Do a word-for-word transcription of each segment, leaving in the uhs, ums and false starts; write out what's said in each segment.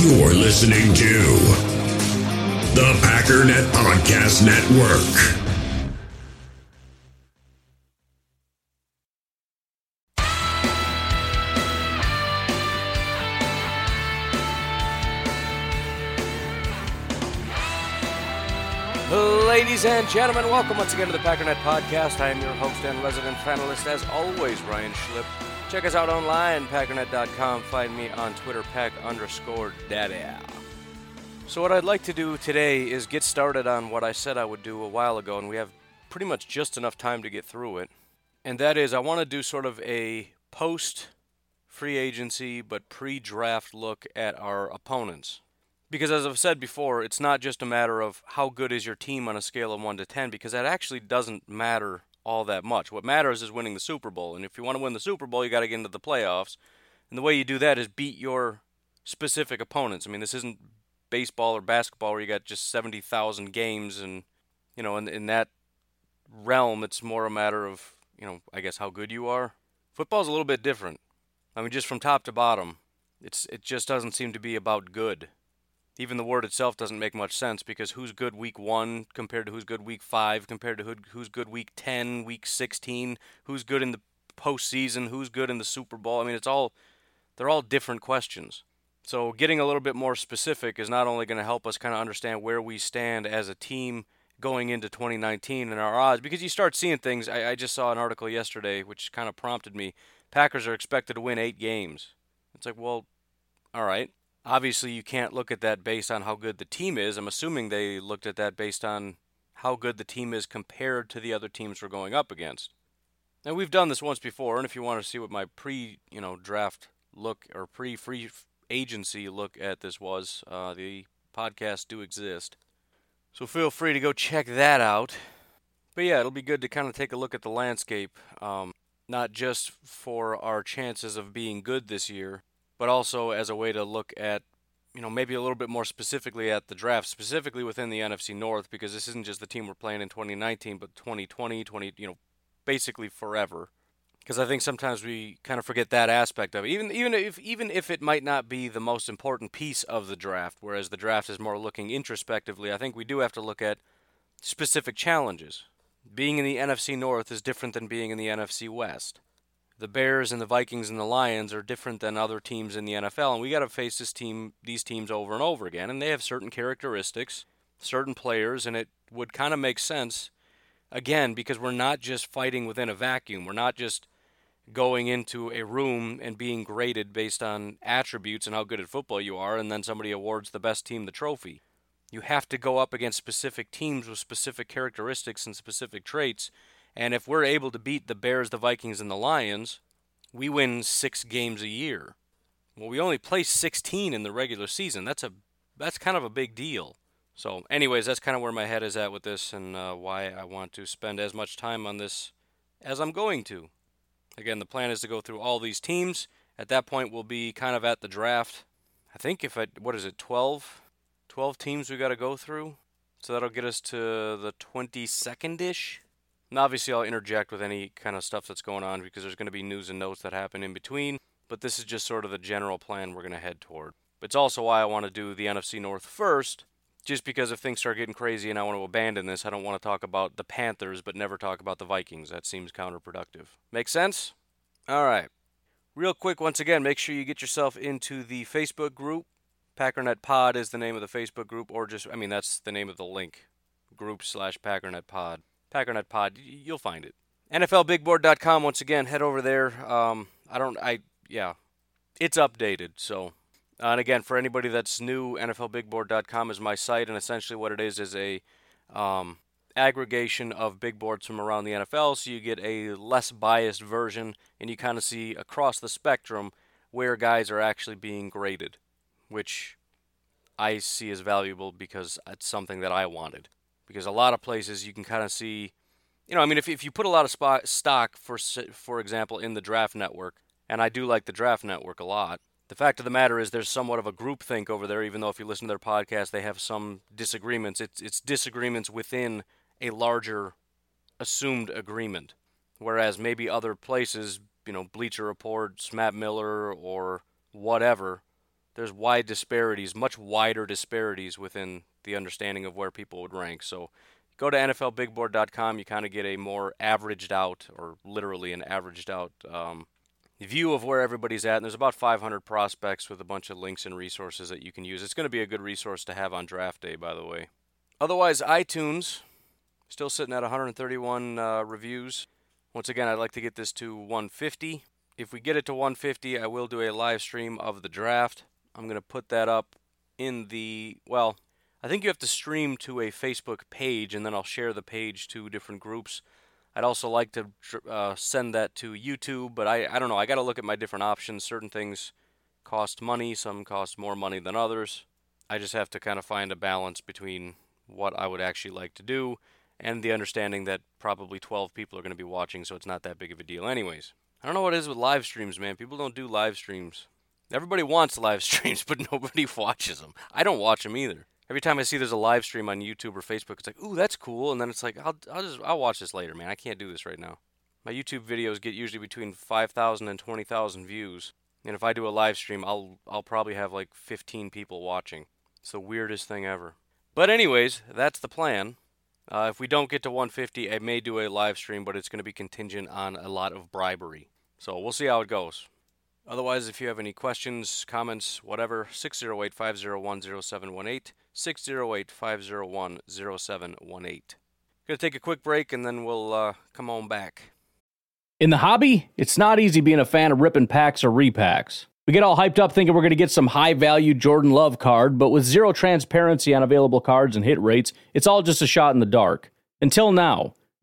You're listening to the Packernet Podcast Network. Ladies and gentlemen, welcome once again to the Packernet Podcast. I am your host and resident panelist, as always, Ryan Schlipp. Check us out online, packernet dot com. Find me on Twitter, pack underscore data. So what I'd like to do today is get started on what I said I would do a while ago, and we have pretty much just enough time to get through it. And that is, I want to do sort of a post-free agency but pre-draft look at our opponents. Because as I've said before, it's not just a matter of how good is your team on a scale of one to ten, because that actually doesn't matter all that much. What matters is winning the Super Bowl, and if you want to win the Super Bowl, you got to get into the playoffs. And the way you do that is beat your specific opponents. I mean, this isn't baseball or basketball where you got just seventy thousand games, and, you know, in, in that realm, it's more a matter of, you know, I guess how good you are. Football's a little bit different. I mean, just from top to bottom, it's it just doesn't seem to be about good. Even the word itself doesn't make much sense, because who's good week one compared to who's good week five compared to who's good week ten, week sixteen, who's good in the postseason, who's good in the Super Bowl. I mean, it's all they're all different questions. So getting a little bit more specific is not only going to help us kind of understand where we stand as a team going into twenty nineteen and our odds, because you start seeing things. I, I just saw an article yesterday which kind of prompted me. Packers are expected to win eight games. It's like, well, all right. Obviously, you can't look at that based on how good the team is. I'm assuming they looked at that based on how good the team is compared to the other teams we're going up against. And we've done this once before, and if you want to see what my pre, you know, draft look or pre-free agency look at this was, uh, the podcasts do exist. So feel free to go check that out. But yeah, it'll be good to kind of take a look at the landscape, um, not just for our chances of being good this year, but also as a way to look at, you know, maybe a little bit more specifically at the draft, specifically within the N F C North, because this isn't just the team we're playing in twenty nineteen, but twenty twenty, twenty, you know, basically forever. Because I think sometimes we kind of forget that aspect of it, even even if even if it might not be the most important piece of the draft, whereas the draft is more looking introspectively. I think we do have to look at specific challenges. Being in the N F C North is different than being in the N F C West. The Bears and the Vikings and the Lions are different than other teams in the N F L, and we got to face this team, these teams over and over again, and they have certain characteristics, certain players, and it would kind of make sense, again, because we're not just fighting within a vacuum. We're not just going into a room and being graded based on attributes and how good at football you are, and then somebody awards the best team the trophy. You have to go up against specific teams with specific characteristics and specific traits. And if we're able to beat the Bears, the Vikings, and the Lions, we win six games a year. Well, we only play sixteen in the regular season. That's a that's kind of a big deal. So anyways, that's kind of where my head is at with this, and uh, why I want to spend as much time on this as I'm going to. Again, the plan is to go through all these teams. At that point, we'll be kind of at the draft. I think if I, what is it, twelve? twelve teams we got to go through. So that'll get us to the twenty-second-ish. And obviously I'll interject with any kind of stuff that's going on, because there's going to be news and notes that happen in between, but this is just sort of the general plan we're going to head toward. But it's also why I want to do the N F C North first, just because if things start getting crazy and I want to abandon this, I don't want to talk about the Panthers but never talk about the Vikings. That seems counterproductive. Make sense? All right. Real quick, once again, make sure you get yourself into the Facebook group. Packernet Pod is the name of the Facebook group, or just, I mean, that's the name of the link, group slash Packernet Pod. Packernet Pod, you'll find it. N F L Big Board dot com, once again, head over there. Um, I don't, I, yeah, it's updated, so. Uh, and again, for anybody that's new, N F L Big Board dot com is my site, and essentially what it is is a um, aggregation of big boards from around the N F L, so you get a less biased version, and you kind of see across the spectrum where guys are actually being graded, which I see as valuable because it's something that I wanted. Because a lot of places you can kind of see, you know, I mean, if if you put a lot of spot, stock, for for example, in the Draft Network, and I do like the Draft Network a lot, the fact of the matter is there's somewhat of a groupthink over there, even though if you listen to their podcast, they have some disagreements. It's, it's disagreements within a larger assumed agreement, whereas maybe other places, you know, Bleacher Report, Matt Miller, or whatever, there's wide disparities, much wider disparities within the understanding of where people would rank. So go to N F L Big Board dot com. You kind of get a more averaged out, or literally an averaged out um, view of where everybody's at. And there's about five hundred prospects with a bunch of links and resources that you can use. It's going to be a good resource to have on draft day, by the way. Otherwise, iTunes, still sitting at one hundred thirty-one uh, reviews. Once again, I'd like to get this to one hundred fifty. If we get it to one hundred fifty, I will do a live stream of the draft. I'm going to put that up in the, well, I think you have to stream to a Facebook page, and then I'll share the page to different groups. I'd also like to uh, send that to YouTube, but I, I don't know. I got to look at my different options. Certain things cost money. Some cost more money than others. I just have to kind of find a balance between what I would actually like to do and the understanding that probably twelve people are going to be watching, so it's not that big of a deal anyways. I don't know what it is with live streams, man. People don't do live streams. Everybody wants live streams, but nobody watches them. I don't watch them either. Every time I see there's a live stream on YouTube or Facebook, it's like, ooh, that's cool. And then it's like, I'll I'll just I'll watch this later, man. I can't do this right now. My YouTube videos get usually between five thousand and twenty thousand views. And if I do a live stream, I'll I'll probably have like fifteen people watching. It's the weirdest thing ever. But anyways, that's the plan. Uh, if we don't get to one hundred fifty, I may do a live stream, but it's going to be contingent on a lot of bribery. So we'll see how it goes. Otherwise, if you have any questions, comments, whatever, six oh eight, five oh one, oh seven one eight, six oh eight, five oh one, oh seven one eight. Going to take a quick break, and then we'll uh, come on back. In the hobby, it's not easy being a fan of ripping packs or repacks. We get all hyped up thinking we're going to get some high-value Jordan Love card, but with zero transparency on available cards and hit rates, it's all just a shot in the dark. Until now.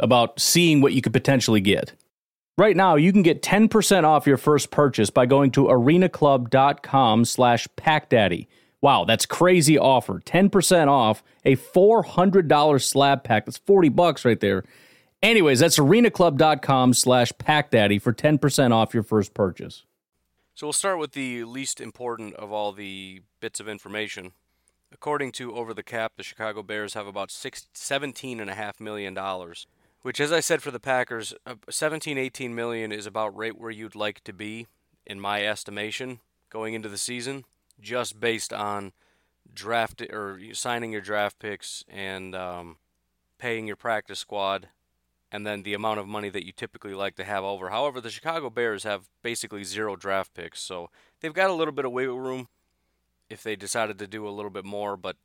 about seeing what you could potentially get. Right now, you can get ten percent off your first purchase by going to arena club dot com slash pack daddy. Wow, that's crazy offer. ten percent off a four hundred dollars slab pack. That's forty bucks right there. Anyways, that's arena club dot com slash pack daddy for ten percent off your first purchase. So we'll start with the least important of all the bits of information. According to Over the Cap, the Chicago Bears have about seventeen point five million dollars. Which, as I said for the Packers, seventeen, eighteen million is about right where you'd like to be, in my estimation, going into the season, just based on draft or signing your draft picks and um, paying your practice squad, and then the amount of money that you typically like to have over. However, the Chicago Bears have basically zero draft picks, so they've got a little bit of wiggle room if they decided to do a little bit more. But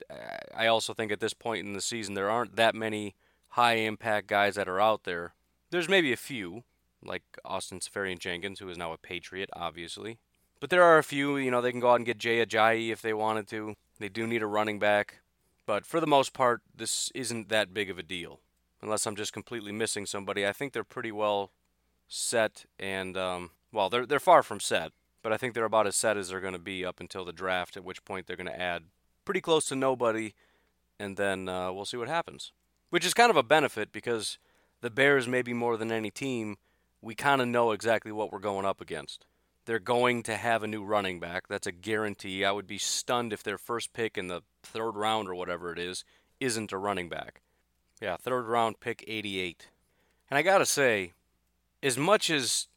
I also think at this point in the season, there aren't that many high-impact guys that are out there. There's maybe a few, like Austin Seferian-Jenkins, who is now a Patriot, obviously. But there are a few, you know, they can go out and get Jay Ajayi if they wanted to. They do need a running back. But for the most part, this isn't that big of a deal. Unless I'm just completely missing somebody. I think they're pretty well set, and, um, well, they're, they're far from set. But I think they're about as set as they're going to be up until the draft, at which point they're going to add pretty close to nobody, and then uh, we'll see what happens. Which is kind of a benefit because the Bears, maybe more than any team, we kind of know exactly what we're going up against. They're going to have a new running back. That's a guarantee. I would be stunned if their first pick in the third round or whatever it is isn't a running back. Yeah, third round pick eighty-eight. And I got to say, as much as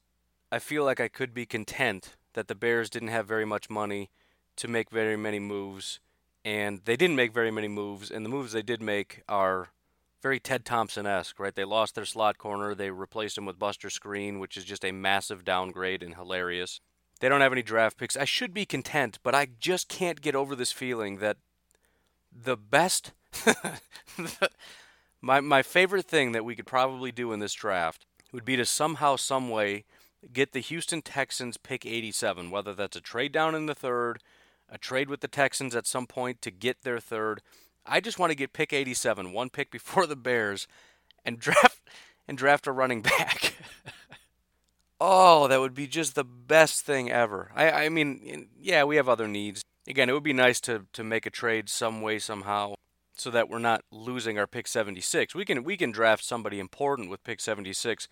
I feel like I could be content that the Bears didn't have very much money to make very many moves, and they didn't make very many moves, and the moves they did make are very Ted Thompson-esque, right? They lost their slot corner. They replaced him with Buster Skrine, which is just a massive downgrade and hilarious. They don't have any draft picks. I should be content, but I just can't get over this feeling that the best... the, my my favorite thing that we could probably do in this draft would be to somehow, some way, get the Houston Texans pick eighty-seven, whether that's a trade down in the third, a trade with the Texans at some point to get their third. I just want to get pick eighty-seven, one pick before the Bears, and draft and draft a running back. Oh, that would be just the best thing ever. I, I mean, yeah, we have other needs. again, it would be nice to to make a trade some way, somehow, so that we're not losing our pick seventy-six. We can we can draft somebody important with pick seventy-six.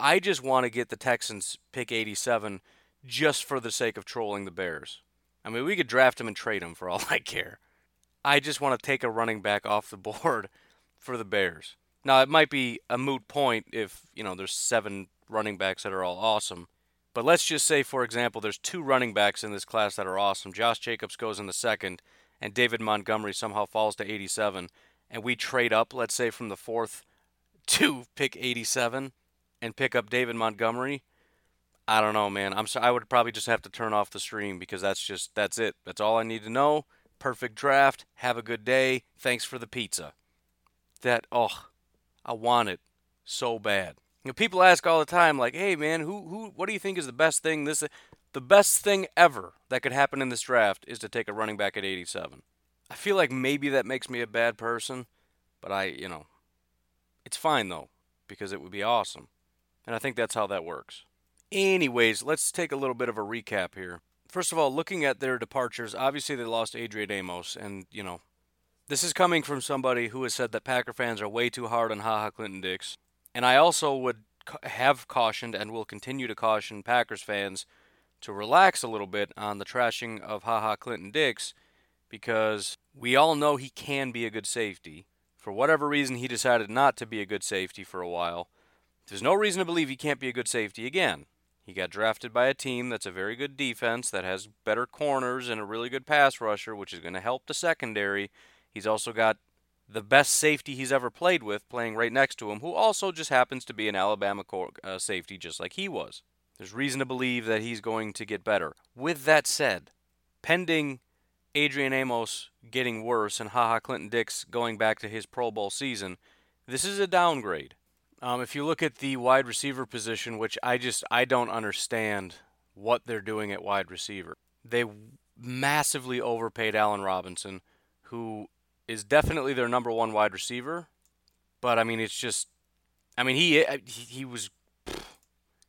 I just want to get the Texans pick eighty-seven just for the sake of trolling the Bears. I mean, we could draft him and trade him for all I care. I just want to take a running back off the board for the Bears. Now, it might be a moot point if, you know, there's seven running backs that are all awesome. But let's just say, for example, there's two running backs in this class that are awesome. Josh Jacobs goes in the second, and David Montgomery somehow falls to eighty-seven. And we trade up, let's say, from the fourth to pick eighty-seven and pick up David Montgomery. I don't know, man. I'm so, I would probably just have to turn off the stream, because that's just, that's it. That's all I need to know. Perfect draft. Have a good day. Thanks for the pizza. That, oh, I want it so bad. You know, people ask all the time, like, hey, man, who, who, what do you think is the best thing? This, the best thing ever that could happen in this draft is to take a running back at eighty-seven. I feel like maybe that makes me a bad person, but I, you know, it's fine, though, because it would be awesome. And I think that's how that works. Anyways, let's take a little bit of a recap here. First of all, looking at their departures, obviously they lost Adrian Amos, and, you know, this is coming from somebody who has said that Packer fans are way too hard on Ha Ha Clinton Dix, and I also would have cautioned and will continue to caution Packers fans to relax a little bit on the trashing of Ha Ha Clinton Dix, because we all know he can be a good safety. For whatever reason, he decided not to be a good safety for a while. There's no reason to believe he can't be a good safety again. He got drafted by a team that's a very good defense, that has better corners and a really good pass rusher, which is going to help the secondary. He's also got the best safety he's ever played with playing right next to him, who also just happens to be an Alabama cor- uh, safety just like he was. There's reason to believe that he's going to get better. With that said, pending Adrian Amos getting worse and Ha Ha Clinton Dix going back to his Pro Bowl season, this is a downgrade. Um, if you look at the wide receiver position, which I just, I don't understand what they're doing at wide receiver. They massively overpaid Allen Robinson, who is definitely their number one wide receiver. But, I mean, it's just, I mean, he he, he was,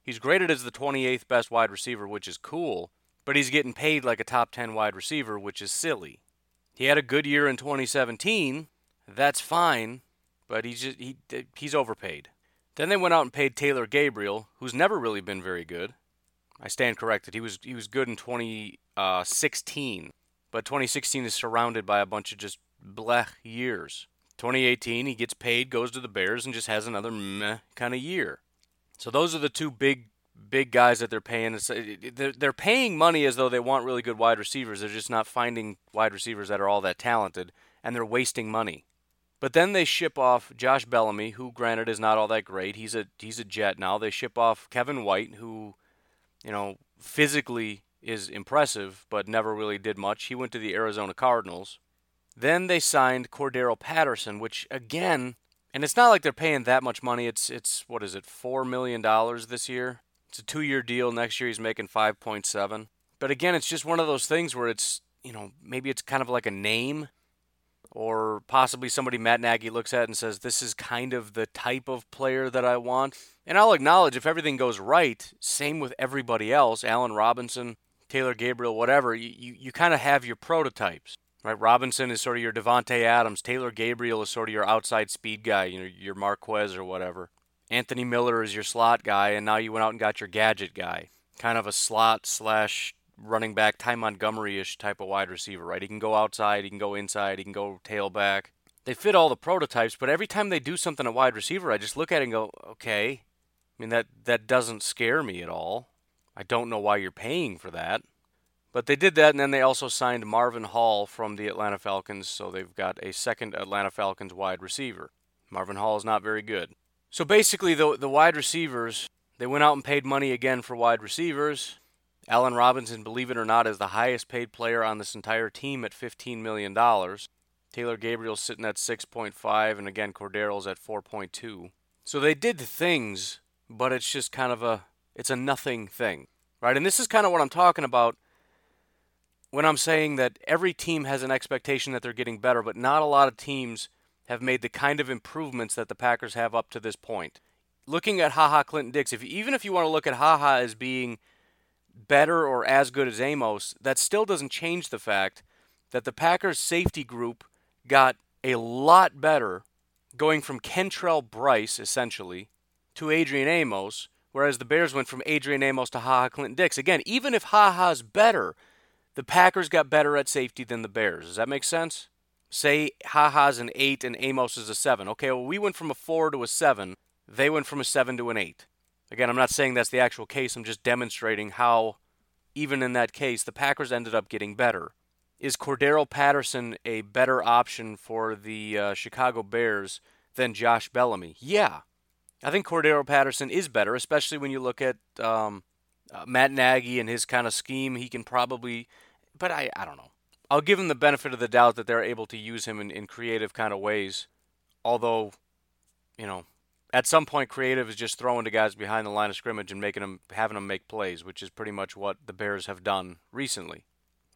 he's graded as the twenty-eighth best wide receiver, which is cool. But he's getting paid like a top ten wide receiver, which is silly. He had a good year in twenty seventeen. That's fine. But he's, just, he, he's overpaid. Then they went out and paid Taylor Gabriel, who's never really been very good. I stand corrected. He was he was good in twenty sixteen, but twenty sixteen is surrounded by a bunch of just bleh years. twenty eighteen, he gets paid, goes to the Bears, and just has another meh kind of year. So those are the two big big guys that they're paying. They're, they're paying money as though they want really good wide receivers. They're just not finding wide receivers that are all that talented, and they're wasting money. But then they ship off Josh Bellamy, who, granted, is not all that great. He's a he's a Jet now. They ship off Kevin White, who, you know, physically is impressive, but never really did much. He went to the Arizona Cardinals. Then they signed Cordarrelle Patterson, which, again, and it's not like they're paying that much money. It's, it's what is it, four million dollars this year? It's a two-year deal. Next year he's making five point seven. But, again, it's just one of those things where it's, you know, maybe it's kind of like a name, or possibly somebody Matt Nagy looks at and says, this is kind of the type of player that I want. And I'll acknowledge, if everything goes right, same with everybody else, Allen Robinson, Taylor Gabriel, whatever, you, you, you kind of have your prototypes, right? Robinson is sort of your Devontae Adams. Taylor Gabriel is sort of your outside speed guy, you know, your Marquez or whatever. Anthony Miller is your slot guy, and now you went out and got your gadget guy, kind of a slot slash running back, Ty Montgomery-ish type of wide receiver, right? He can go outside, he can go inside, he can go tailback. They fit all the prototypes, but every time they do something at wide receiver, I just look at it and go, okay. I mean, that, that doesn't scare me at all. I don't know why you're paying for that. But they did that, and then they also signed Marvin Hall from the Atlanta Falcons, so they've got a second Atlanta Falcons wide receiver. Marvin Hall is not very good. So basically, the, the wide receivers, they went out and paid money again for wide receivers. Allen Robinson, believe it or not, is the highest paid player on this entire team at fifteen million dollars. Taylor Gabriel's sitting at six point five, and again, Cordarrelle's at four point two. So they did things, but it's just kind of a, it's a nothing thing, right? And this is kind of what I'm talking about when I'm saying that every team has an expectation that they're getting better, but not a lot of teams have made the kind of improvements that the Packers have up to this point. Looking at Ha Ha Clinton Dix, if, even if you want to look at Ha Ha as being better or as good as Amos, that still doesn't change the fact that the Packers safety group got a lot better going from Kentrell Brice, essentially, to Adrian Amos, whereas the Bears went from Adrian Amos to Ha Ha Clinton Dix. Again, even if Ha Ha's better, the Packers got better at safety than the Bears. Does that make sense? Say Ha Ha's an eight and Amos is a seven. Okay, well, we went from a four to a seven. They went from a seven to an eight. Again, I'm not saying that's the actual case. I'm just demonstrating how, even in that case, the Packers ended up getting better. Is Cordarrelle Patterson a better option for the uh, Chicago Bears than Josh Bellamy? Yeah. I think Cordarrelle Patterson is better, especially when you look at um, uh, Matt Nagy and his kind of scheme. He can probably, but I, I don't know. I'll give him the benefit of the doubt that they're able to use him in, in creative kind of ways. Although, you know, at some point, creative is just throwing to guys behind the line of scrimmage and making them, having them make plays, which is pretty much what the Bears have done recently.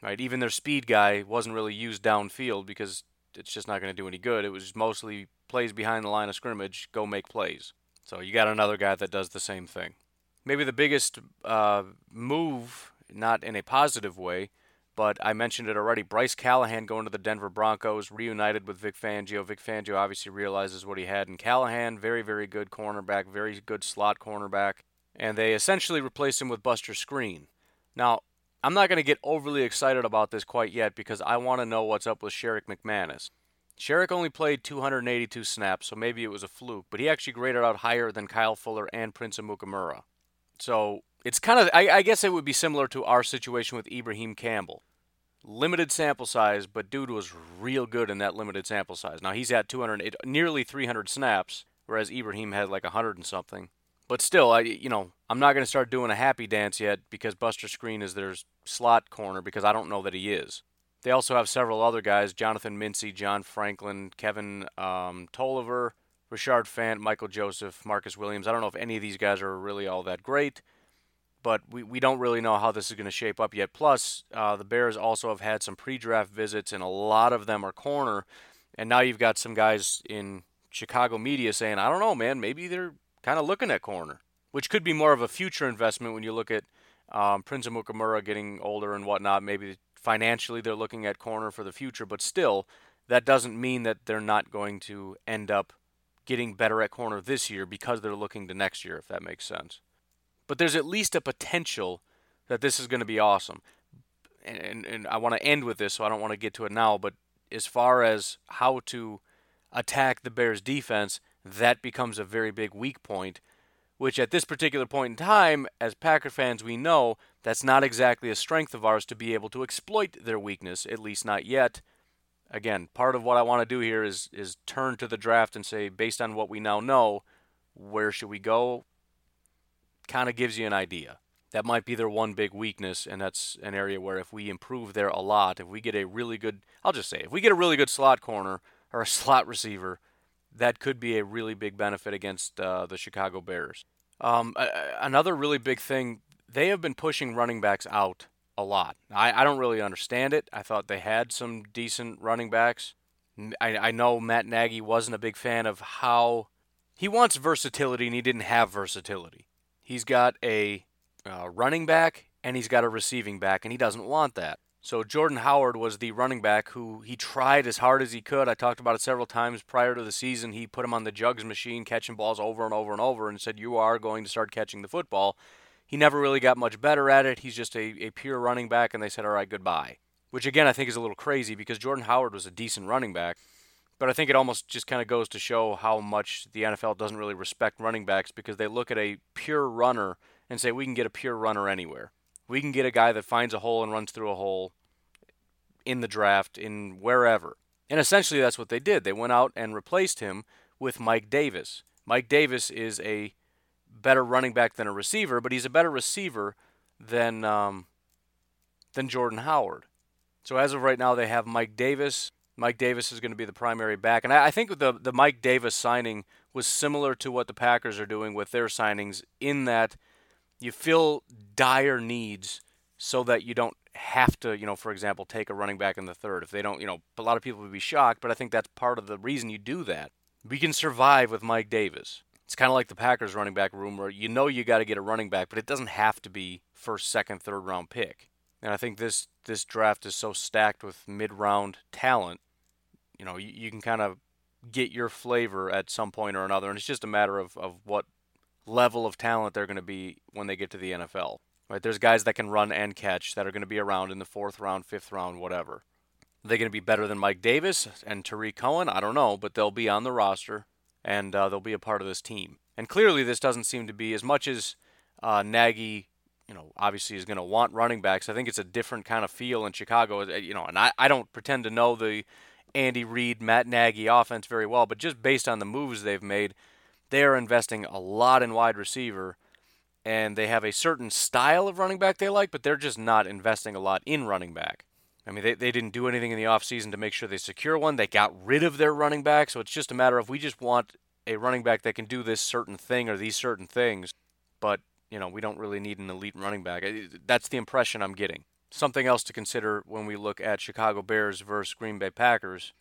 Right? Even their speed guy wasn't really used downfield because it's just not going to do any good. It was mostly plays behind the line of scrimmage, go make plays. So you got another guy that does the same thing. Maybe the biggest uh, move, not in a positive way, but I mentioned it already, Bryce Callahan going to the Denver Broncos, reunited with Vic Fangio. Vic Fangio obviously realizes what he had in Callahan, very, very good cornerback, very good slot cornerback, and they essentially replaced him with Buster Skrine. Now, I'm not going to get overly excited about this quite yet because I want to know what's up with Sherrick McManis. Sherrick only played two hundred eighty-two snaps, so maybe it was a fluke, but he actually graded out higher than Kyle Fuller and Prince Amukamara. So it's kind of, I, I guess it would be similar to our situation with Ibrahim Campbell. Limited sample size, but dude was real good in that limited sample size. Now he's at two hundred, nearly three hundred snaps, whereas Ibrahim had like one hundred and something. But still, I you know, I'm not going to start doing a happy dance yet because Buster Skrine is their slot corner because I don't know that he is. They also have several other guys, Jonathan Mincy, John Franklin, Kevin um, Tolliver, Rashard Fant, Michael Joseph, Marcus Williams. I don't know if any of these guys are really all that great, but we, we don't really know how this is going to shape up yet. Plus, uh, the Bears also have had some pre-draft visits, and a lot of them are corner, and now you've got some guys in Chicago media saying, I don't know, man, maybe they're kind of looking at corner, which could be more of a future investment when you look at um, Prince Amukamara getting older and whatnot. Maybe financially, they're looking at corner for the future, but still, that doesn't mean that they're not going to end up getting better at corner this year because they're looking to next year, if that makes sense. But there's at least a potential that this is going to be awesome. And, and, and I want to end with this, so I don't want to get to it now, but as far as how to attack the Bears' defense, that becomes a very big weak point, which at this particular point in time, as Packer fans, we know that's not exactly a strength of ours to be able to exploit their weakness, at least not yet. Again, part of what I want to do here is is turn to the draft and say, based on what we now know, where should we go? Kind of gives you an idea. That might be their one big weakness, and that's an area where if we improve there a lot, if we get a really good, I'll just say, if we get a really good slot corner or a slot receiver, that could be a really big benefit against uh, the Chicago Bears. Um, another really big thing, they have been pushing running backs out a lot. I, I don't really understand it. I thought they had some decent running backs. I, I know Matt Nagy wasn't a big fan of how he wants versatility, and he didn't have versatility. He's got a uh, running back, and he's got a receiving back, and he doesn't want that. So Jordan Howard was the running back who he tried as hard as he could. I talked about it several times prior to the season. He put him on the jugs machine, catching balls over and over and over, and said, you are going to start catching the football. He never really got much better at it. He's just a, a pure running back, and they said, all right, goodbye. Which, again, I think is a little crazy because Jordan Howard was a decent running back. But I think it almost just kind of goes to show how much the N F L doesn't really respect running backs because they look at a pure runner and say, we can get a pure runner anywhere. We can get a guy that finds a hole and runs through a hole in the draft, in wherever. And essentially that's what they did. They went out and replaced him with Mike Davis. Mike Davis is a better running back than a receiver, but he's a better receiver than um, than Jordan Howard. So as of right now, they have Mike Davis. Mike Davis is going to be the primary back. And I, I think the, the Mike Davis signing was similar to what the Packers are doing with their signings in that you fill dire needs so that you don't have to, you know, for example, take a running back in the third. If they don't, you know, a lot of people would be shocked, but I think that's part of the reason you do that. We can survive with Mike Davis. It's kind of like the Packers running back room where you know you got to get a running back, but it doesn't have to be first, second, third round pick. And I think this, this draft is so stacked with mid-round talent, you know, you, you can kind of get your flavor at some point or another. And it's just a matter of, of what level of talent they're going to be when they get to the N F L. Right? There's guys that can run and catch that are going to be around in the fourth round, fifth round, whatever. Are they going to be better than Mike Davis and Tariq Cohen? I don't know, but they'll be on the roster, and uh, they'll be a part of this team. And clearly this doesn't seem to be, as much as uh, Nagy, you know, obviously is going to want running backs, I think it's a different kind of feel in Chicago. You know, and I, I don't pretend to know the Andy Reid, Matt Nagy offense very well, but just based on the moves they've made, they are investing a lot in wide receiver, and they have a certain style of running back they like, but they're just not investing a lot in running back. I mean, they, they didn't do anything in the offseason to make sure they secure one. They got rid of their running back, so it's just a matter of, we just want a running back that can do this certain thing or these certain things, but, you know, we don't really need an elite running back. That's the impression I'm getting. Something else to consider when we look at Chicago Bears versus Green Bay Packers,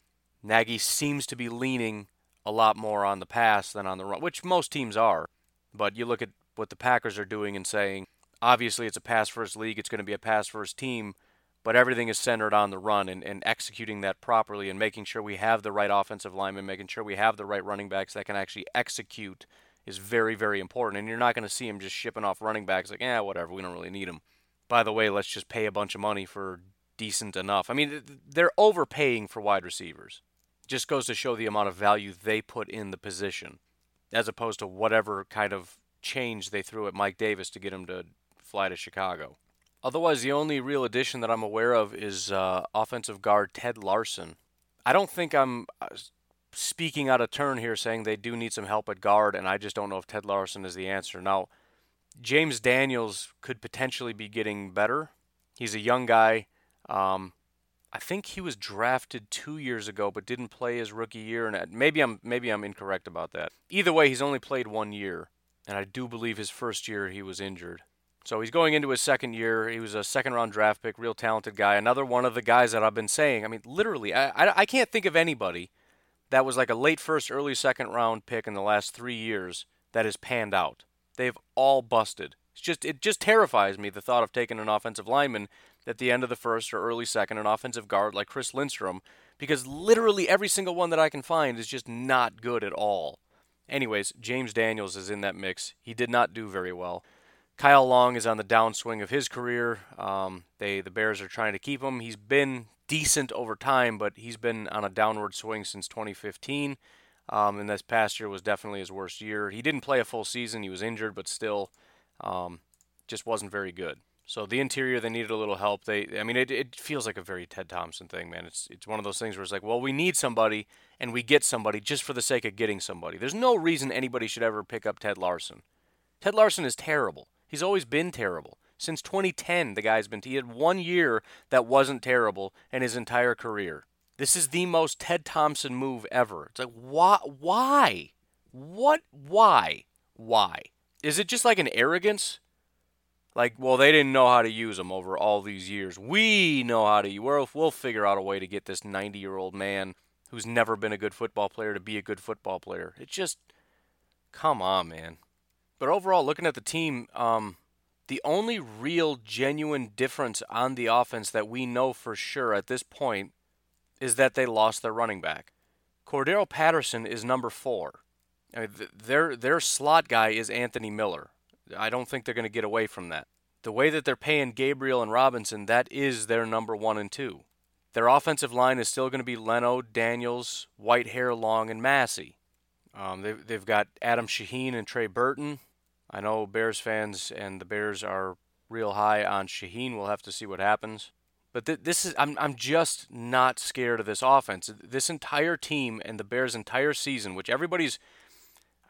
Nagy seems to be leaning a lot more on the pass than on the run, which most teams are. But you look at what the Packers are doing and saying, obviously it's a pass-first league, it's going to be a pass-first team, but everything is centered on the run and, and executing that properly and making sure we have the right offensive linemen, making sure we have the right running backs that can actually execute is very, very important. And you're not going to see them just shipping off running backs like, eh, whatever, we don't really need them. By the way, let's just pay a bunch of money for decent enough. I mean, they're overpaying for wide receivers. Just goes to show the amount of value they put in the position as opposed to whatever kind of change they threw at Mike Davis to get him to fly to Chicago. Otherwise, the only real addition that I'm aware of is uh, offensive guard Ted Larson. I don't think I'm speaking out of turn here saying they do need some help at guard, and I just don't know if Ted Larson is the answer. Now, James Daniels could potentially be getting better. He's a young guy. Um, I think he was drafted two years ago but didn't play his rookie year, and maybe I'm maybe I'm incorrect about that. Either way, he's only played one year, and I do believe his first year he was injured. So he's going into his second year. He was a second-round draft pick, real talented guy. Another one of the guys that I've been saying. I mean, literally, I, I, I can't think of anybody that was like a late first, early second-round pick in the last three years that has panned out. They've all busted. It's just It just terrifies me, the thought of taking an offensive lineman at the end of the first or early second, an offensive guard like Chris Lindstrom, because literally every single one that I can find is just not good at all. Anyways, James Daniels is in that mix. He did not do very well. Kyle Long is on the downswing of his career. Um, they the Bears are trying to keep him. He's been decent over time, but he's been on a downward swing since twenty fifteen, um, and this past year was definitely his worst year. He didn't play a full season. He was injured, but still um, just wasn't very good. So the interior, they needed a little help. They, I mean, it, it feels like a very Ted Thompson thing, man. It's it's one of those things where it's like, well, we need somebody, and we get somebody just for the sake of getting somebody. There's no reason anybody should ever pick up Ted Larson. Ted Larson is terrible. He's always been terrible. Since twenty ten, the guy's been, he had one year that wasn't terrible in his entire career. This is the most Ted Thompson move ever. It's like, why? Why? What? Why? Why? Is it just like an arrogance? Like, well, they didn't know how to use him over all these years. We know how to, we'll, we'll figure out a way to get this ninety-year-old man who's never been a good football player to be a good football player. It just, come on, man. But overall, looking at the team, um, the only real genuine difference on the offense that we know for sure at this point is that they lost their running back. Cordarrelle Patterson is number four. I mean, th- their their slot guy is Anthony Miller. I don't think they're going to get away from that. The way that they're paying Gabriel and Robinson, that is their number one and two. Their offensive line is still going to be Leno, Daniels, Whitehair, Long, and Massey. Um, they've, they've got Adam Shaheen and Trey Burton. I know Bears fans and the Bears are real high on Shaheen. We'll have to see what happens. But th- this is I'm I'm just not scared of this offense. This entire team and the Bears' entire season, which everybody's,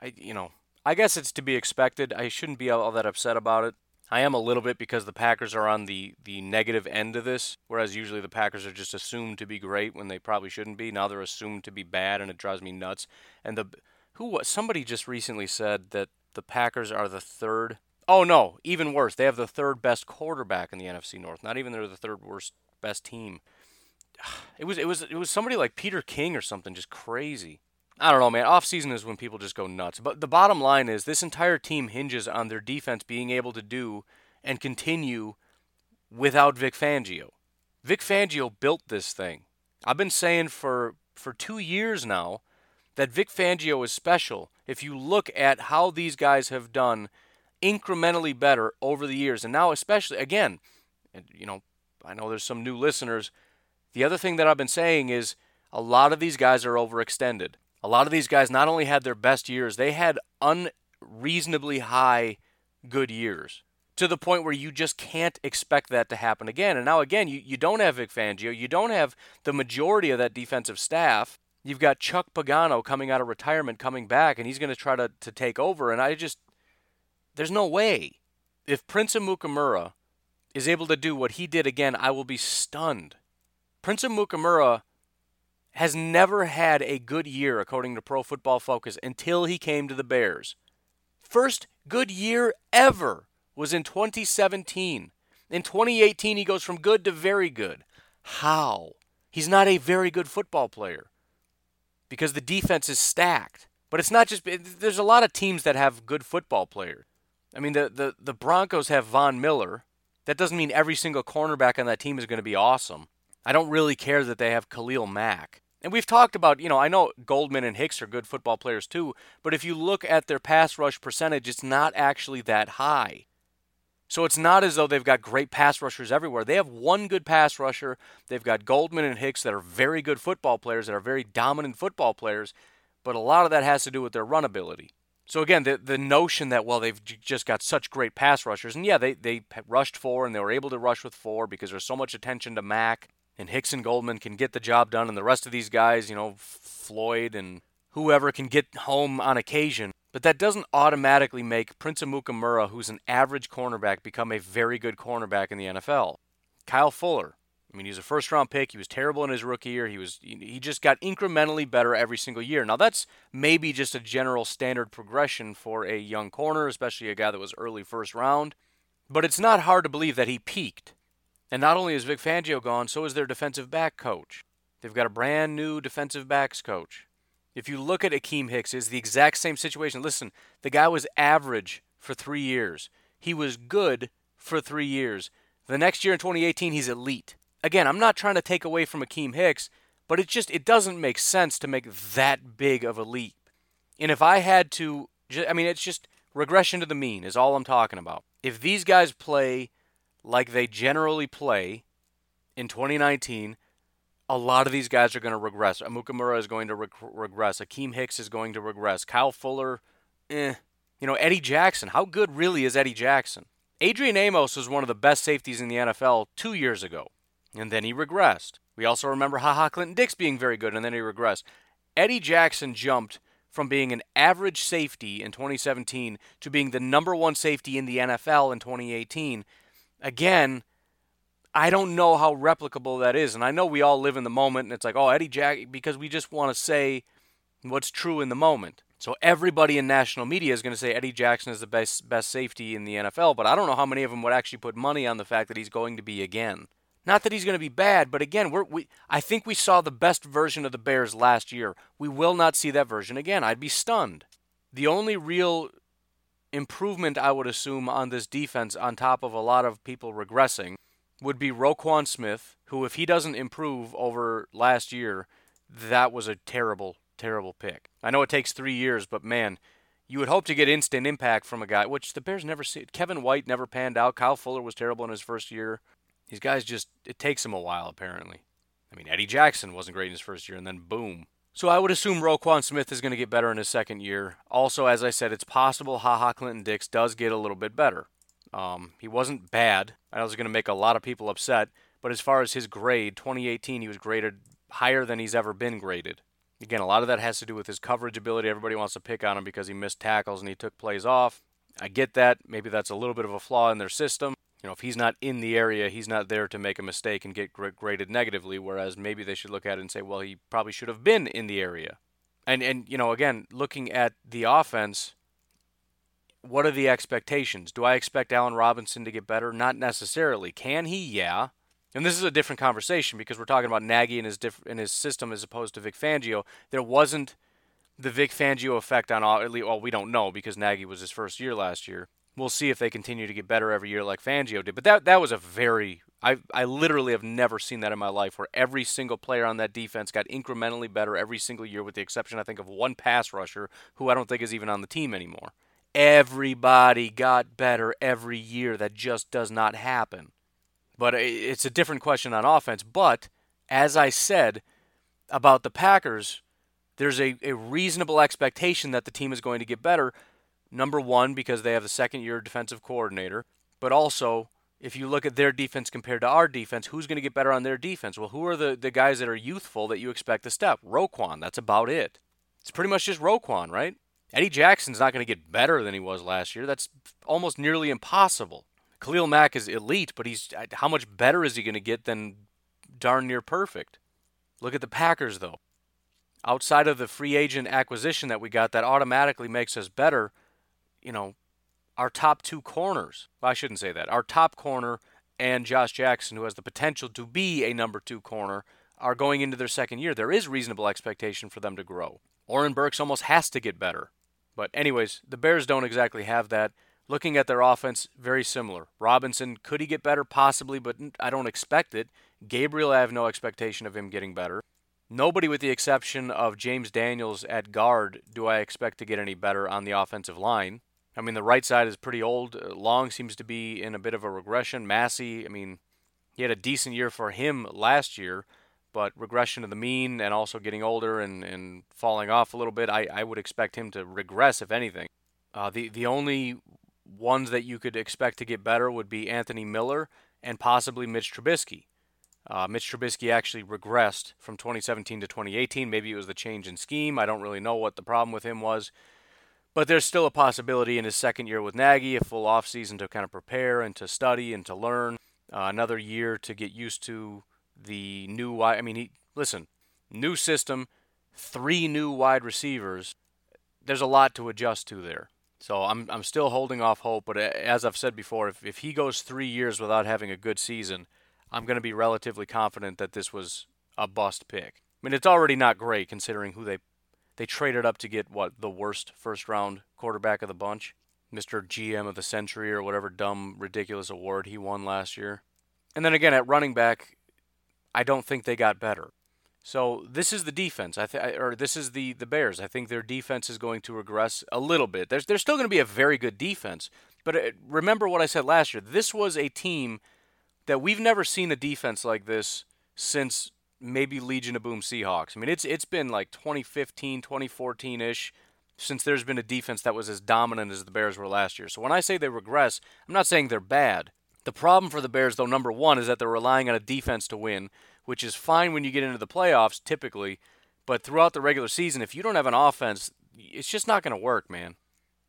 I you know, I guess it's to be expected. I shouldn't be all, all that upset about it. I am a little bit because the Packers are on the, the negative end of this, whereas usually the Packers are just assumed to be great when they probably shouldn't be. Now they're assumed to be bad, and it drives me nuts. And the who somebody just recently said that the Packers are the third. Oh, no, even worse. They have the third best quarterback in the N F C North. Not even they're the third worst best team. It was it was it was somebody like Peter King or something, just crazy. I don't know, man. Offseason is when people just go nuts. But the bottom line is this entire team hinges on their defense being able to do and continue without Vic Fangio. Vic Fangio built this thing. I've been saying for, for two years now that Vic Fangio is special. If you look at how these guys have done incrementally better over the years, and now especially, again, and you know, I know there's some new listeners. The other thing that I've been saying is a lot of these guys are overextended. A lot of these guys not only had their best years, they had unreasonably high good years to the point where you just can't expect that to happen again. And now again, you, you don't have Vic Fangio. You don't have the majority of that defensive staff. You've got Chuck Pagano coming out of retirement, coming back, and he's going to try to, to take over. And I just, there's no way. If Prince Amukamara is able to do what he did again, I will be stunned. Prince Amukamara has never had a good year, according to Pro Football Focus, until he came to the Bears. First good year ever was in twenty seventeen. In twenty eighteen, he goes from good to very good. How? He's not a very good football player because the defense is stacked. But it's not just, there's a lot of teams that have good football players. I mean, the, the, the Broncos have Von Miller. That doesn't mean every single cornerback on that team is going to be awesome. I don't really care that they have Khalil Mack. And we've talked about, you know, I know Goldman and Hicks are good football players too, but if you look at their pass rush percentage, it's not actually that high. So it's not as though they've got great pass rushers everywhere. They have one good pass rusher. They've got Goldman and Hicks that are very good football players, that are very dominant football players, but a lot of that has to do with their run ability. So again, the the notion that, well, they've just got such great pass rushers, and yeah, they, they rushed four, and they were able to rush with four because there's so much attention to Mack, and Hicks and Goldman can get the job done, and the rest of these guys, you know, Floyd and whoever can get home on occasion. But that doesn't automatically make Prince Amukamara, who's an average cornerback, become a very good cornerback in the N F L. Kyle Fuller, I mean, he's a first-round pick. He was terrible in his rookie year. He was he just got incrementally better every single year. Now, that's maybe just a general standard progression for a young corner, especially a guy that was early first round. But it's not hard to believe that he peaked. And not only is Vic Fangio gone, so is their defensive back coach. They've got a brand new defensive backs coach. If you look at Akiem Hicks, it's the exact same situation. Listen, the guy was average for three years. He was good for three years. The next year in twenty eighteen, he's elite. Again, I'm not trying to take away from Akiem Hicks, but it just it doesn't make sense to make that big of a leap. And if I had to, I mean, it's just regression to the mean is all I'm talking about. If these guys play like they generally play in twenty nineteen, a lot of these guys are going to regress. Amukamara is going to reg- regress. Akiem Hicks is going to regress. Kyle Fuller, eh. You know, Eddie Jackson. How good really is Eddie Jackson? Adrian Amos was one of the best safeties in the N F L two years ago, and then he regressed. We also remember Ha Ha Clinton Dix being very good, and then he regressed. Eddie Jackson jumped from being an average safety in twenty seventeen to being the number one safety in the N F L in twenty eighteen, Again, I don't know how replicable that is. And I know we all live in the moment, and it's like, oh, Eddie Jackson, because we just want to say what's true in the moment. So everybody in national media is going to say Eddie Jackson is the best best safety in the N F L, but I don't know how many of them would actually put money on the fact that he's going to be again. Not that he's going to be bad, but again, we're, we I think we saw the best version of the Bears last year. We will not see that version again. I'd be stunned. The only real improvement, I would assume, on this defense, on top of a lot of people regressing, would be Roquan Smith, who, if he doesn't improve over last year, that was a terrible, terrible pick. I know it takes three years, but man, you would hope to get instant impact from a guy, which the Bears never see. Kevin White never panned out. Kyle Fuller was terrible in his first year. These guys just, it takes them a while, apparently. I mean, Eddie Jackson wasn't great in his first year, and then boom. So I would assume Roquan Smith is going to get better in his second year. Also, as I said, it's possible Ha Ha Clinton Dix does get a little bit better. Um, he wasn't bad. I know this is going to make a lot of people upset, but as far as his grade, twenty eighteen, he was graded higher than he's ever been graded. Again, a lot of that has to do with his coverage ability. Everybody wants to pick on him because he missed tackles and he took plays off. I get that. Maybe that's a little bit of a flaw in their system. You know, if he's not in the area, he's not there to make a mistake and get graded negatively, whereas maybe they should look at it and say, well, he probably should have been in the area. And, and you know, again, looking at the offense, what are the expectations? Do I expect Allen Robinson to get better? Not necessarily. Can he? Yeah. And this is a different conversation because we're talking about Nagy and his, diff- and his system as opposed to Vic Fangio. There wasn't the Vic Fangio effect on all, at least, well, we don't know because Nagy was his first year last year. We'll see if they continue to get better every year like Fangio did. But that that was a very I I literally have never seen that in my life, where every single player on that defense got incrementally better every single year, with the exception, I think, of one pass rusher who I don't think is even on the team anymore. Everybody got better every year. That just does not happen. But it's a different question on offense. But as I said about the Packers, there's a, a reasonable expectation that the team is going to get better. Number one, because they have the second-year defensive coordinator. But also, if you look at their defense compared to our defense, who's going to get better on their defense? Well, who are the, the guys that are youthful that you expect to step? Roquan, that's about it. It's pretty much just Roquan, right? Eddie Jackson's not going to get better than he was last year. That's almost nearly impossible. Khalil Mack is elite, but he's how much better is he going to get than darn near perfect? Look at the Packers, though. Outside of the free agent acquisition that we got that automatically makes us better, you know, our top two corners, well, I shouldn't say that, our top corner and Josh Jackson, who has the potential to be a number two corner, are going into their second year. There is reasonable expectation for them to grow. Oren Burks almost has to get better. But anyways, the Bears don't exactly have that. Looking at their offense, very similar. Robinson, could he get better? Possibly, but I don't expect it. Gabriel, I have no expectation of him getting better. Nobody with the exception of James Daniels at guard do I expect to get any better on the offensive line. I mean, the right side is pretty old. Long seems to be in a bit of a regression. Massey, I mean, he had a decent year for him last year, but regression to the mean and also getting older and, and falling off a little bit, I, I would expect him to regress, if anything. Uh, the, the only ones that you could expect to get better would be Anthony Miller and possibly Mitch Trubisky. Uh, Mitch Trubisky actually regressed from twenty seventeen to twenty eighteen. Maybe it was the change in scheme. I don't really know what the problem with him was. But there's still a possibility in his second year with Nagy, a full offseason to kind of prepare and to study and to learn, uh, another year to get used to the new wide. I mean, he, listen, new system, three new wide receivers. There's a lot to adjust to there. So I'm I'm still holding off hope. But as I've said before, if, if he goes three years without having a good season, I'm going to be relatively confident that this was a bust pick. I mean, it's already not great considering who they They traded up to get, what, the worst first-round quarterback of the bunch? Mister G M of the Century or whatever dumb, ridiculous award he won last year. And then again, at running back, I don't think they got better. So this is the defense, I th- or this is the, the Bears. I think their defense is going to regress a little bit. There's, there's still going to be a very good defense. But it, remember what I said last year. This was a team that we've never seen a defense like this since maybe Legion of Boom Seahawks. I mean, it's it's been like twenty fifteen, twenty fourteen-ish since there's been a defense that was as dominant as the Bears were last year. So when I say they regress, I'm not saying they're bad. The problem for the Bears, though, number one, is that they're relying on a defense to win, which is fine when you get into the playoffs, typically. But throughout the regular season, if you don't have an offense, it's just not going to work, man.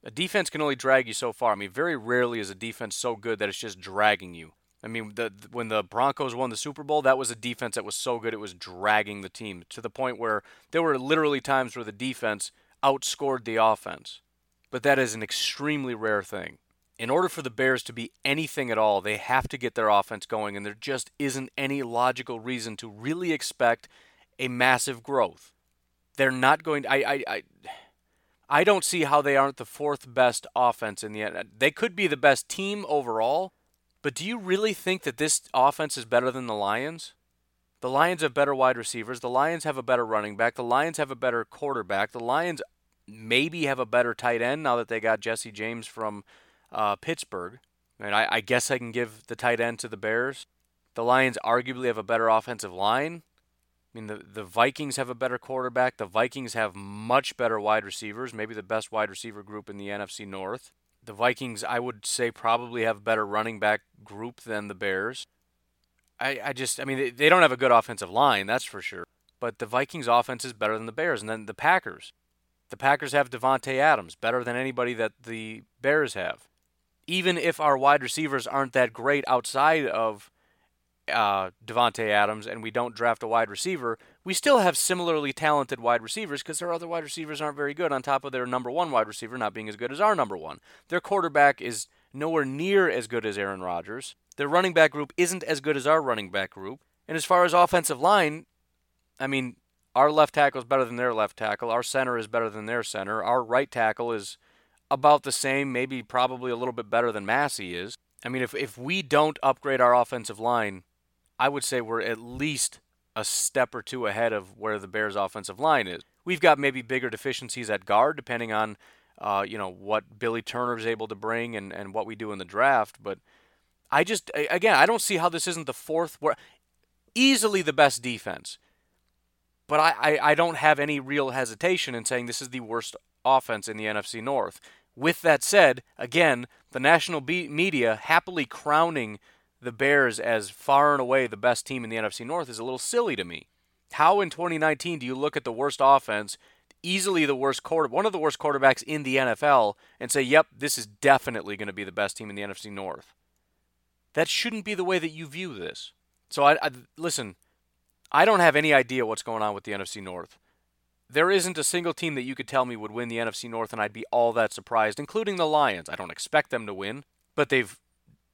A defense can only drag you so far. I mean, very rarely is a defense so good that it's just dragging you. I mean, the, when the Broncos won the Super Bowl, that was a defense that was so good it was dragging the team to the point where there were literally times where the defense outscored the offense. But that is an extremely rare thing. In order for the Bears to be anything at all, they have to get their offense going, and there just isn't any logical reason to really expect a massive growth. They're not going to... I, I, I, I don't see how they aren't the fourth best offense in the end. They could be the best team overall, but do you really think that this offense is better than the Lions? The Lions have better wide receivers. The Lions have a better running back. The Lions have a better quarterback. The Lions maybe have a better tight end now that they got Jesse James from uh, Pittsburgh. I mean, I, I guess I can give the tight end to the Bears. The Lions arguably have a better offensive line. I mean, the, the Vikings have a better quarterback. The Vikings have much better wide receivers, maybe the best wide receiver group in the N F C North. The Vikings, I would say, probably have a better running back group than the Bears. I, I just, I mean, they, they don't have a good offensive line, that's for sure. But the Vikings' offense is better than the Bears. And then the Packers. The Packers have Devontae Adams, better than anybody that the Bears have. Even if our wide receivers aren't that great outside of uh, Devontae Adams and we don't draft a wide receiver, we still have similarly talented wide receivers because their other wide receivers aren't very good, on top of their number one wide receiver not being as good as our number one. Their quarterback is nowhere near as good as Aaron Rodgers. Their running back group isn't as good as our running back group. And as far as offensive line, I mean, our left tackle is better than their left tackle. Our center is better than their center. Our right tackle is about the same, maybe probably a little bit better than Massey is. I mean, if if we don't upgrade our offensive line, I would say we're at least a step or two ahead of where the Bears' offensive line is. We've got maybe bigger deficiencies at guard, depending on uh, you know, what Billy Turner's able to bring and, and what we do in the draft. But I just, again, I don't see how this isn't the fourth, we're easily the best defense. But I, I, I don't have any real hesitation in saying this is the worst offense in the N F C North. With that said, again, the national be- media happily crowning the Bears as far and away the best team in the N F C North is a little silly to me. How in twenty nineteen do you look at the worst offense, easily the worst quarter, one of the worst quarterbacks in the N F L, and say, yep, this is definitely going to be the best team in the N F C North? That shouldn't be the way that you view this. So, I, I listen, I don't have any idea what's going on with the N F C North. There isn't a single team that you could tell me would win the N F C North, and I'd be all that surprised, including the Lions. I don't expect them to win, but they've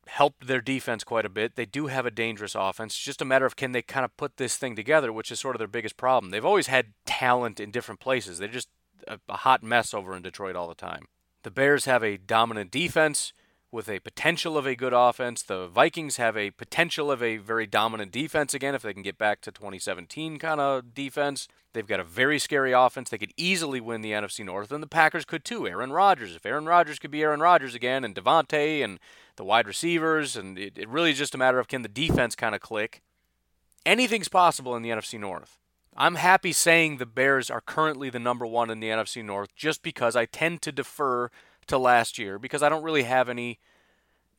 helped their defense quite a bit. They do have a dangerous offense. It's just a matter of can they kind of put this thing together, which is sort of their biggest problem. They've always had talent in different places. They're just a, a hot mess over in Detroit all the time. The Bears have a dominant defense with a potential of a good offense. The Vikings have a potential of a very dominant defense again, if they can get back to twenty seventeen kind of defense. They've got a very scary offense. They could easily win the N F C North, and the Packers could too. Aaron Rodgers, if Aaron Rodgers could be Aaron Rodgers again, and Devontae, and the wide receivers, and it, it really is just a matter of can the defense kind of click. Anything's possible in the N F C North. I'm happy saying the Bears are currently the number one in the N F C North just because I tend to defer to last year because I don't really have any,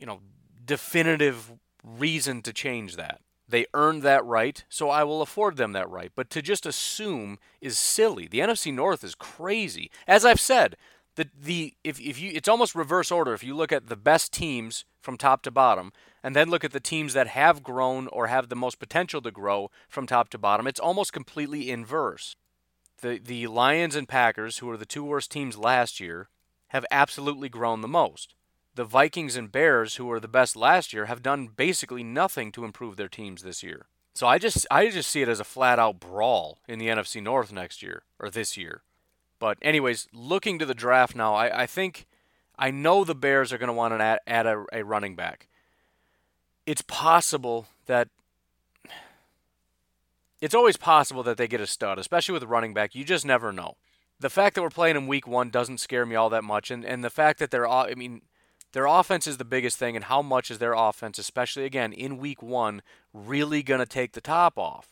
you know, definitive reason to change that. They earned that right, so I will afford them that right. But to just assume is silly. The N F C North is crazy. As I've said, the the if if you it's almost reverse order if you look at the best teams from top to bottom and then look at the teams that have grown or have the most potential to grow from top to bottom, it's almost completely inverse. The the Lions and Packers, who are the two worst teams last year, have absolutely grown the most. The Vikings and Bears, who were the best last year, have done basically nothing to improve their teams this year. So I just I just see it as a flat-out brawl in the N F C North next year, or this year. But anyways, looking to the draft now, I, I think, I know the Bears are going to want to add, add a, a running back. It's possible that, it's always possible that they get a stud, especially with a running back. You just never know. The fact that we're playing in week one doesn't scare me all that much, and, and the fact that they're, I mean, their offense is the biggest thing, and how much is their offense, especially, again, in week one, really going to take the top off?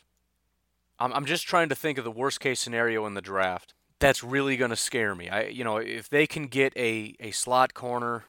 I'm, I'm just trying to think of the worst-case scenario in the draft. That's really going to scare me. I, you know, if they can get a, a slot corner,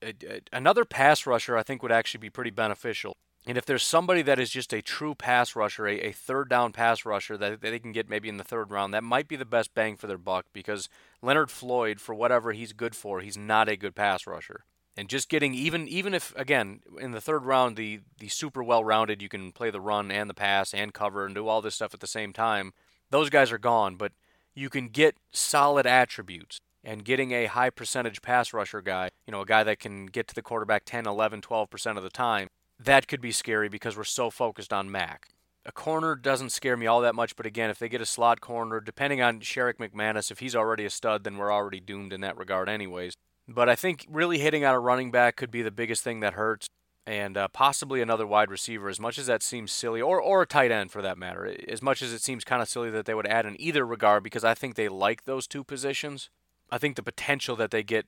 a, a, another pass rusher I think would actually be pretty beneficial. And if there's somebody that is just a true pass rusher, a, a third-down pass rusher that, that they can get maybe in the third round, that might be the best bang for their buck because Leonard Floyd, for whatever he's good for, he's not a good pass rusher. And just getting, even even if, again, in the third round, the, the super well-rounded, you can play the run and the pass and cover and do all this stuff at the same time, those guys are gone, but you can get solid attributes. And getting a high percentage pass rusher guy, you know, a guy that can get to the quarterback ten, eleven, twelve percent of the time, that could be scary because we're so focused on Mack. A corner doesn't scare me all that much, but again, if they get a slot corner, depending on Sherrick McManis, if he's already a stud, then we're already doomed in that regard anyways. But I think really hitting on a running back could be the biggest thing that hurts, and uh, possibly another wide receiver, as much as that seems silly, or, or a tight end for that matter, as much as it seems kind of silly that they would add in either regard because I think they like those two positions. I think the potential that they get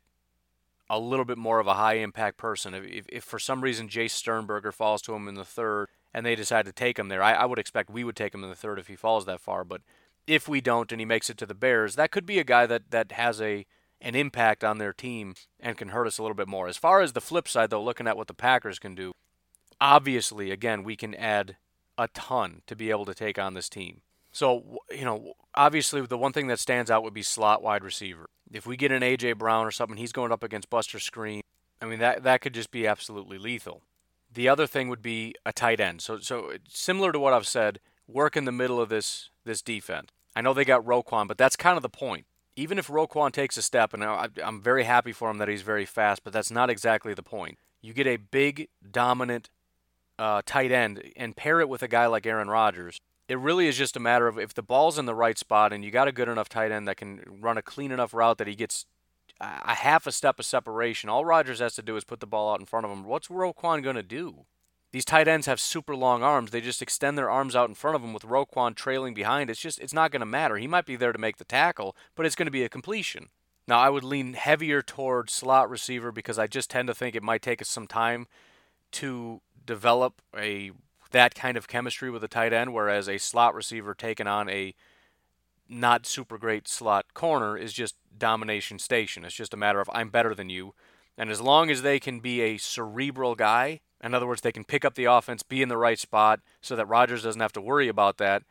a little bit more of a high-impact person. If, if, if for some reason Jay Sternberger falls to him in the third and they decide to take him there, I, I would expect we would take him in the third if he falls that far. But if we don't and he makes it to the Bears, that could be a guy that, that has a an impact on their team and can hurt us a little bit more. As far as the flip side, though, looking at what the Packers can do, obviously, again, we can add a ton to be able to take on this team. So, you know, obviously the one thing that stands out would be slot wide receiver. If we get an A J Brown or something, he's going up against Buster Skrine. I mean, that that could just be absolutely lethal. The other thing would be a tight end. So, so similar to what I've said, work in the middle of this this defense. I know they got Roquan, but that's kind of the point. Even if Roquan takes a step, and I, I'm very happy for him that he's very fast, but that's not exactly the point. You get a big, dominant uh, tight end and pair it with a guy like Aaron Rodgers. It really is just a matter of if the ball's in the right spot and you got a good enough tight end that can run a clean enough route that he gets a half a step of separation. All Rodgers has to do is put the ball out in front of him. What's Roquan going to do? These tight ends have super long arms. They just extend their arms out in front of him with Roquan trailing behind. It's just, it's not going to matter. He might be there to make the tackle, but it's going to be a completion. Now, I would lean heavier toward slot receiver because I just tend to think it might take us some time to develop a that kind of chemistry with a tight end, whereas a slot receiver taking on a not super great slot corner is just domination station. It's just a matter of I'm better than you. And as long as they can be a cerebral guy, in other words, they can pick up the offense, be in the right spot so that Rodgers doesn't have to worry about that.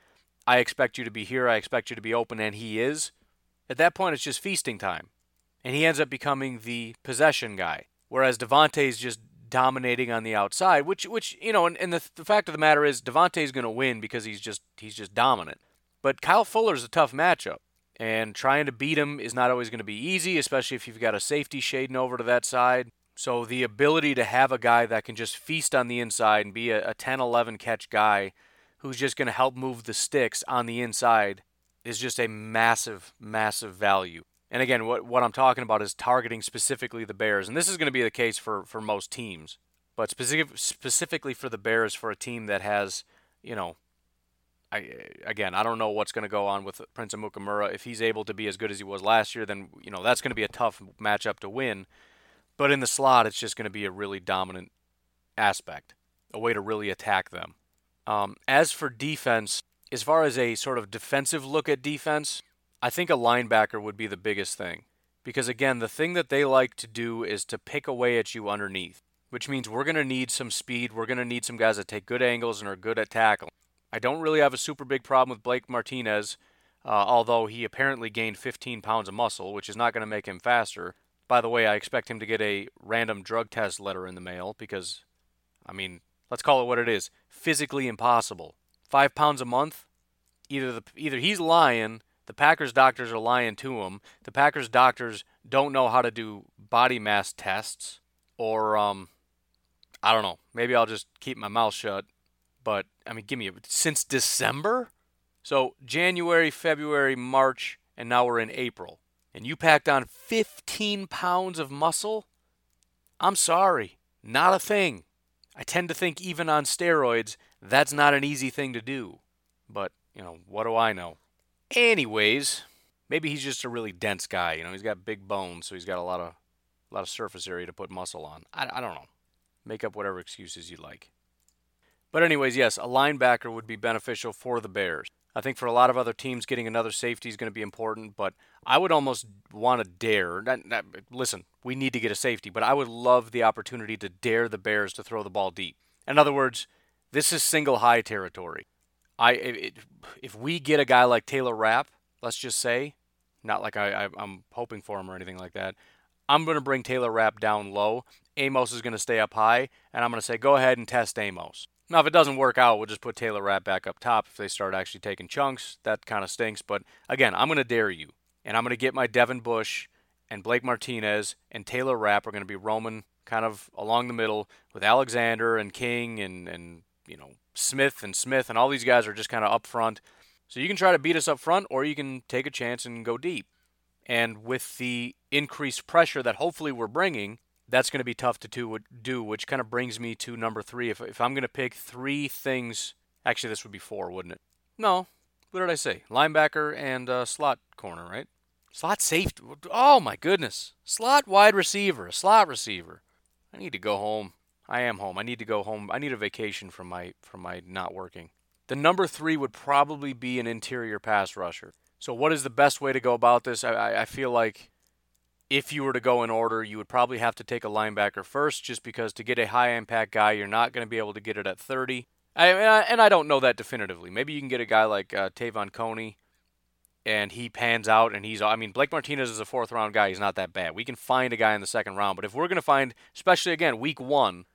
I expect you to be here. I expect you to be open. And he is. At that point, it's just feasting time. And he ends up becoming the possession guy. Whereas Devontae's just dominating on the outside, which, which you know, and, and the, the fact of the matter is Devontae's going to win because he's just he's just dominant. But Kyle Fuller's a tough matchup. And trying to beat him is not always going to be easy, especially if you've got a safety shading over to that side. So the ability to have a guy that can just feast on the inside and be a, a ten eleven catch guy who's just going to help move the sticks on the inside is just a massive, massive value. And again, what what I'm talking about is targeting specifically the Bears. And this is going to be the case for, for most teams. But specific, specifically for the Bears, for a team that has, you know, I, again, I don't know what's going to go on with Prince Amukamara. If he's able to be as good as he was last year, then, you know, that's going to be a tough matchup to win. But in the slot, it's just going to be a really dominant aspect, a way to really attack them. Um, as for defense, as far as a sort of defensive look at defense, I think a linebacker would be the biggest thing. Because, again, the thing that they like to do is to pick away at you underneath, which means we're going to need some speed. We're going to need some guys that take good angles and are good at tackling. I don't really have a super big problem with Blake Martinez, uh, although he apparently gained fifteen pounds of muscle, which is not going to make him faster. By the way, I expect him to get a random drug test letter in the mail because, I mean, let's call it what it is. Physically impossible. Five pounds a month? Either the, either he's lying, the Packers doctors are lying to him, the Packers doctors don't know how to do body mass tests, or, um, I don't know, maybe I'll just keep my mouth shut. But, I mean, give me a... Since December? So, January, February, March, and now we're in April. And you packed on fifteen pounds of muscle? I'm sorry, not a thing. I tend to think even on steroids, that's not an easy thing to do. But, you know, what do I know? Anyways, maybe he's just a really dense guy. You know, he's got big bones, so he's got a lot of a lot of surface area to put muscle on. I, I don't know. Make up whatever excuses you like. But anyways, yes, a linebacker would be beneficial for the Bears. I think for a lot of other teams, getting another safety is going to be important, but I would almost want to dare. Not, not, listen, we need to get a safety, but I would love the opportunity to dare the Bears to throw the ball deep. In other words, this is single high territory. I it, If we get a guy like Taylor Rapp, let's just say, not like I, I, I'm hoping for him or anything like that, I'm going to bring Taylor Rapp down low. Amos is going to stay up high, and I'm going to say, go ahead and test Amos. Now, if it doesn't work out, we'll just put Taylor Rapp back up top. If they start actually taking chunks, that kind of stinks. But, again, I'm going to dare you. And I'm going to get my Devin Bush and Blake Martinez and Taylor Rapp are going to be roaming kind of along the middle with Alexander and King and, and you know, Smith and Smith. And all these guys are just kind of up front. So you can try to beat us up front or you can take a chance and go deep. And with the increased pressure that hopefully we're bringing, that's going to be tough to do, which kind of brings me to number three. If, if I'm going to pick three things, actually this would be four, wouldn't it? No. What did I say? Linebacker and uh, slot corner, right? Slot safety. Oh, my goodness. Slot wide receiver. A slot receiver. I need to go home. I am home. I need to go home. I need a vacation from my from my not working. The number three would probably be an interior pass rusher. So what is the best way to go about this? I, I, I feel like if you were to go in order, you would probably have to take a linebacker first just because to get a high-impact guy, you're not going to be able to get it at thirty. I, and, I, and I don't know that definitively. Maybe you can get a guy like uh, Tavon Coney, and he pans out, and he's – I mean, Blake Martinez is a fourth-round guy. He's not that bad. We can find a guy in the second round. But if we're going to find – especially, again, week one,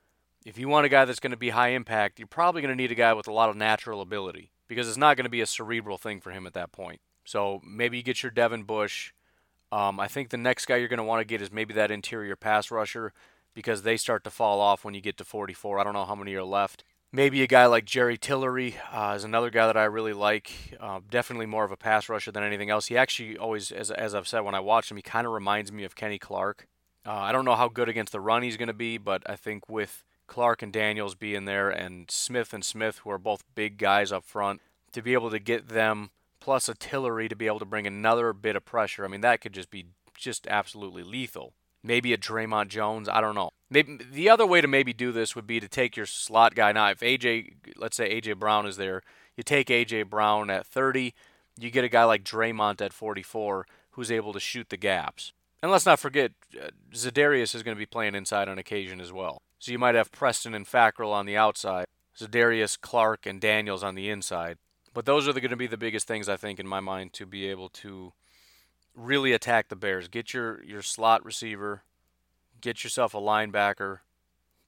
if you want a guy that's going to be high-impact, you're probably going to need a guy with a lot of natural ability because it's not going to be a cerebral thing for him at that point. So maybe you get your Devin Bush – Um, I think the next guy you're going to want to get is maybe that interior pass rusher because they start to fall off when you get to forty-four. I don't know how many are left. Maybe a guy like Jerry Tillery uh, is another guy that I really like. Uh, definitely more of a pass rusher than anything else. He actually always, as as I've said, when I watch him, he kind of reminds me of Kenny Clark. Uh, I don't know how good against the run he's going to be, but I think with Clark and Daniels being there and Smith and Smith, who are both big guys up front, to be able to get them, plus a Tillery to be able to bring another bit of pressure, I mean, that could just be just absolutely lethal. Maybe a Draymond Jones, I don't know. Maybe the other way to maybe do this would be to take your slot guy. Now, if A J, let's say A J Brown is there, you take A J Brown at thirty, you get a guy like Draymond at forty-four who's able to shoot the gaps. And let's not forget, uh, Za'Darius is going to be playing inside on occasion as well. So you might have Preston and Fackrell on the outside, Za'Darius, Clark, and Daniels on the inside. But those are the, going to be the biggest things, I think, in my mind, to be able to really attack the Bears. Get your, your slot receiver. Get yourself a linebacker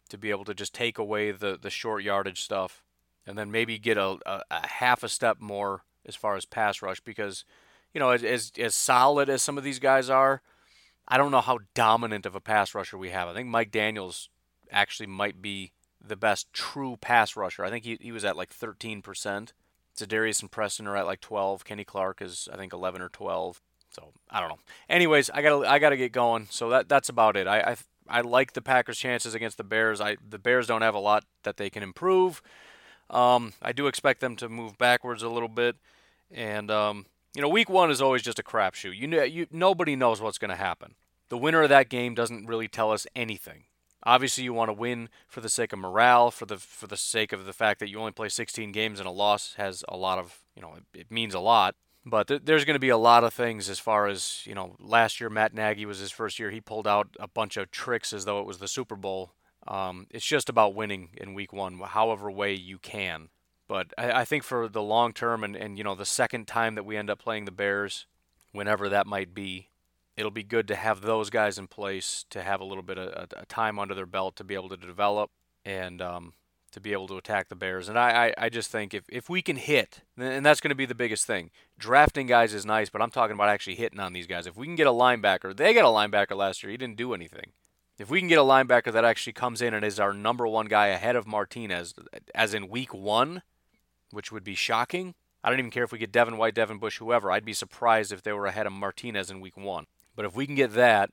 to be able to just take away the, the short yardage stuff, and then maybe get a, a, a half a step more as far as pass rush because, you know, as, as as solid as some of these guys are, I don't know how dominant of a pass rusher we have. I think Mike Daniels actually might be the best true pass rusher. I think he, he was at like thirteen percent. Za'Darius and Preston are at like twelve. Kenny Clark is, I think, eleven or twelve. So I don't know. Anyways, I gotta I gotta get going. So that that's about it. I, I I like the Packers' chances against the Bears. I the Bears don't have a lot that they can improve. Um, I do expect them to move backwards a little bit, and um, you know, week one is always just a crapshoot. You know, you nobody knows what's going to happen. The winner of that game doesn't really tell us anything. Obviously, you want to win for the sake of morale, for the for the sake of the fact that you only play sixteen games, and a loss has a lot of you know it, it means a lot. But th- there's going to be a lot of things as far as, you know, last year Matt Nagy was his first year. He pulled out a bunch of tricks as though it was the Super Bowl. Um, it's just about winning in week one, however way you can. But I, I think for the long term and, and, you know, the second time that we end up playing the Bears, whenever that might be, it'll be good to have those guys in place to have a little bit of a, a time under their belt to be able to develop and um, to be able to attack the Bears. And I, I, I just think if, if we can hit, and that's going to be the biggest thing. Drafting guys is nice, but I'm talking about actually hitting on these guys. If we can get a linebacker, they got a linebacker last year. He didn't do anything. If we can get a linebacker that actually comes in and is our number one guy ahead of Martinez, as in week one, which would be shocking. I don't even care if we get Devin White, Devin Bush, whoever. I'd be surprised if they were ahead of Martinez in week one. But if we can get that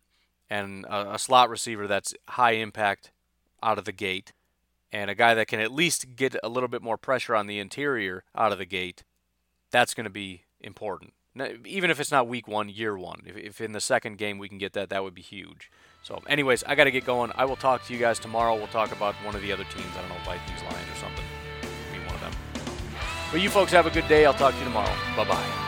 and a, a slot receiver that's high impact out of the gate, and a guy that can at least get a little bit more pressure on the interior out of the gate, that's going to be important. Now, even if it's not week one, year one. If, if in the second game we can get that, that would be huge. So anyways, I got to get going. I will talk to you guys tomorrow. We'll talk about one of the other teams. I don't know, Vikings, Lions, or something. It'll be one of them. But you folks have a good day. I'll talk to you tomorrow. Bye-bye.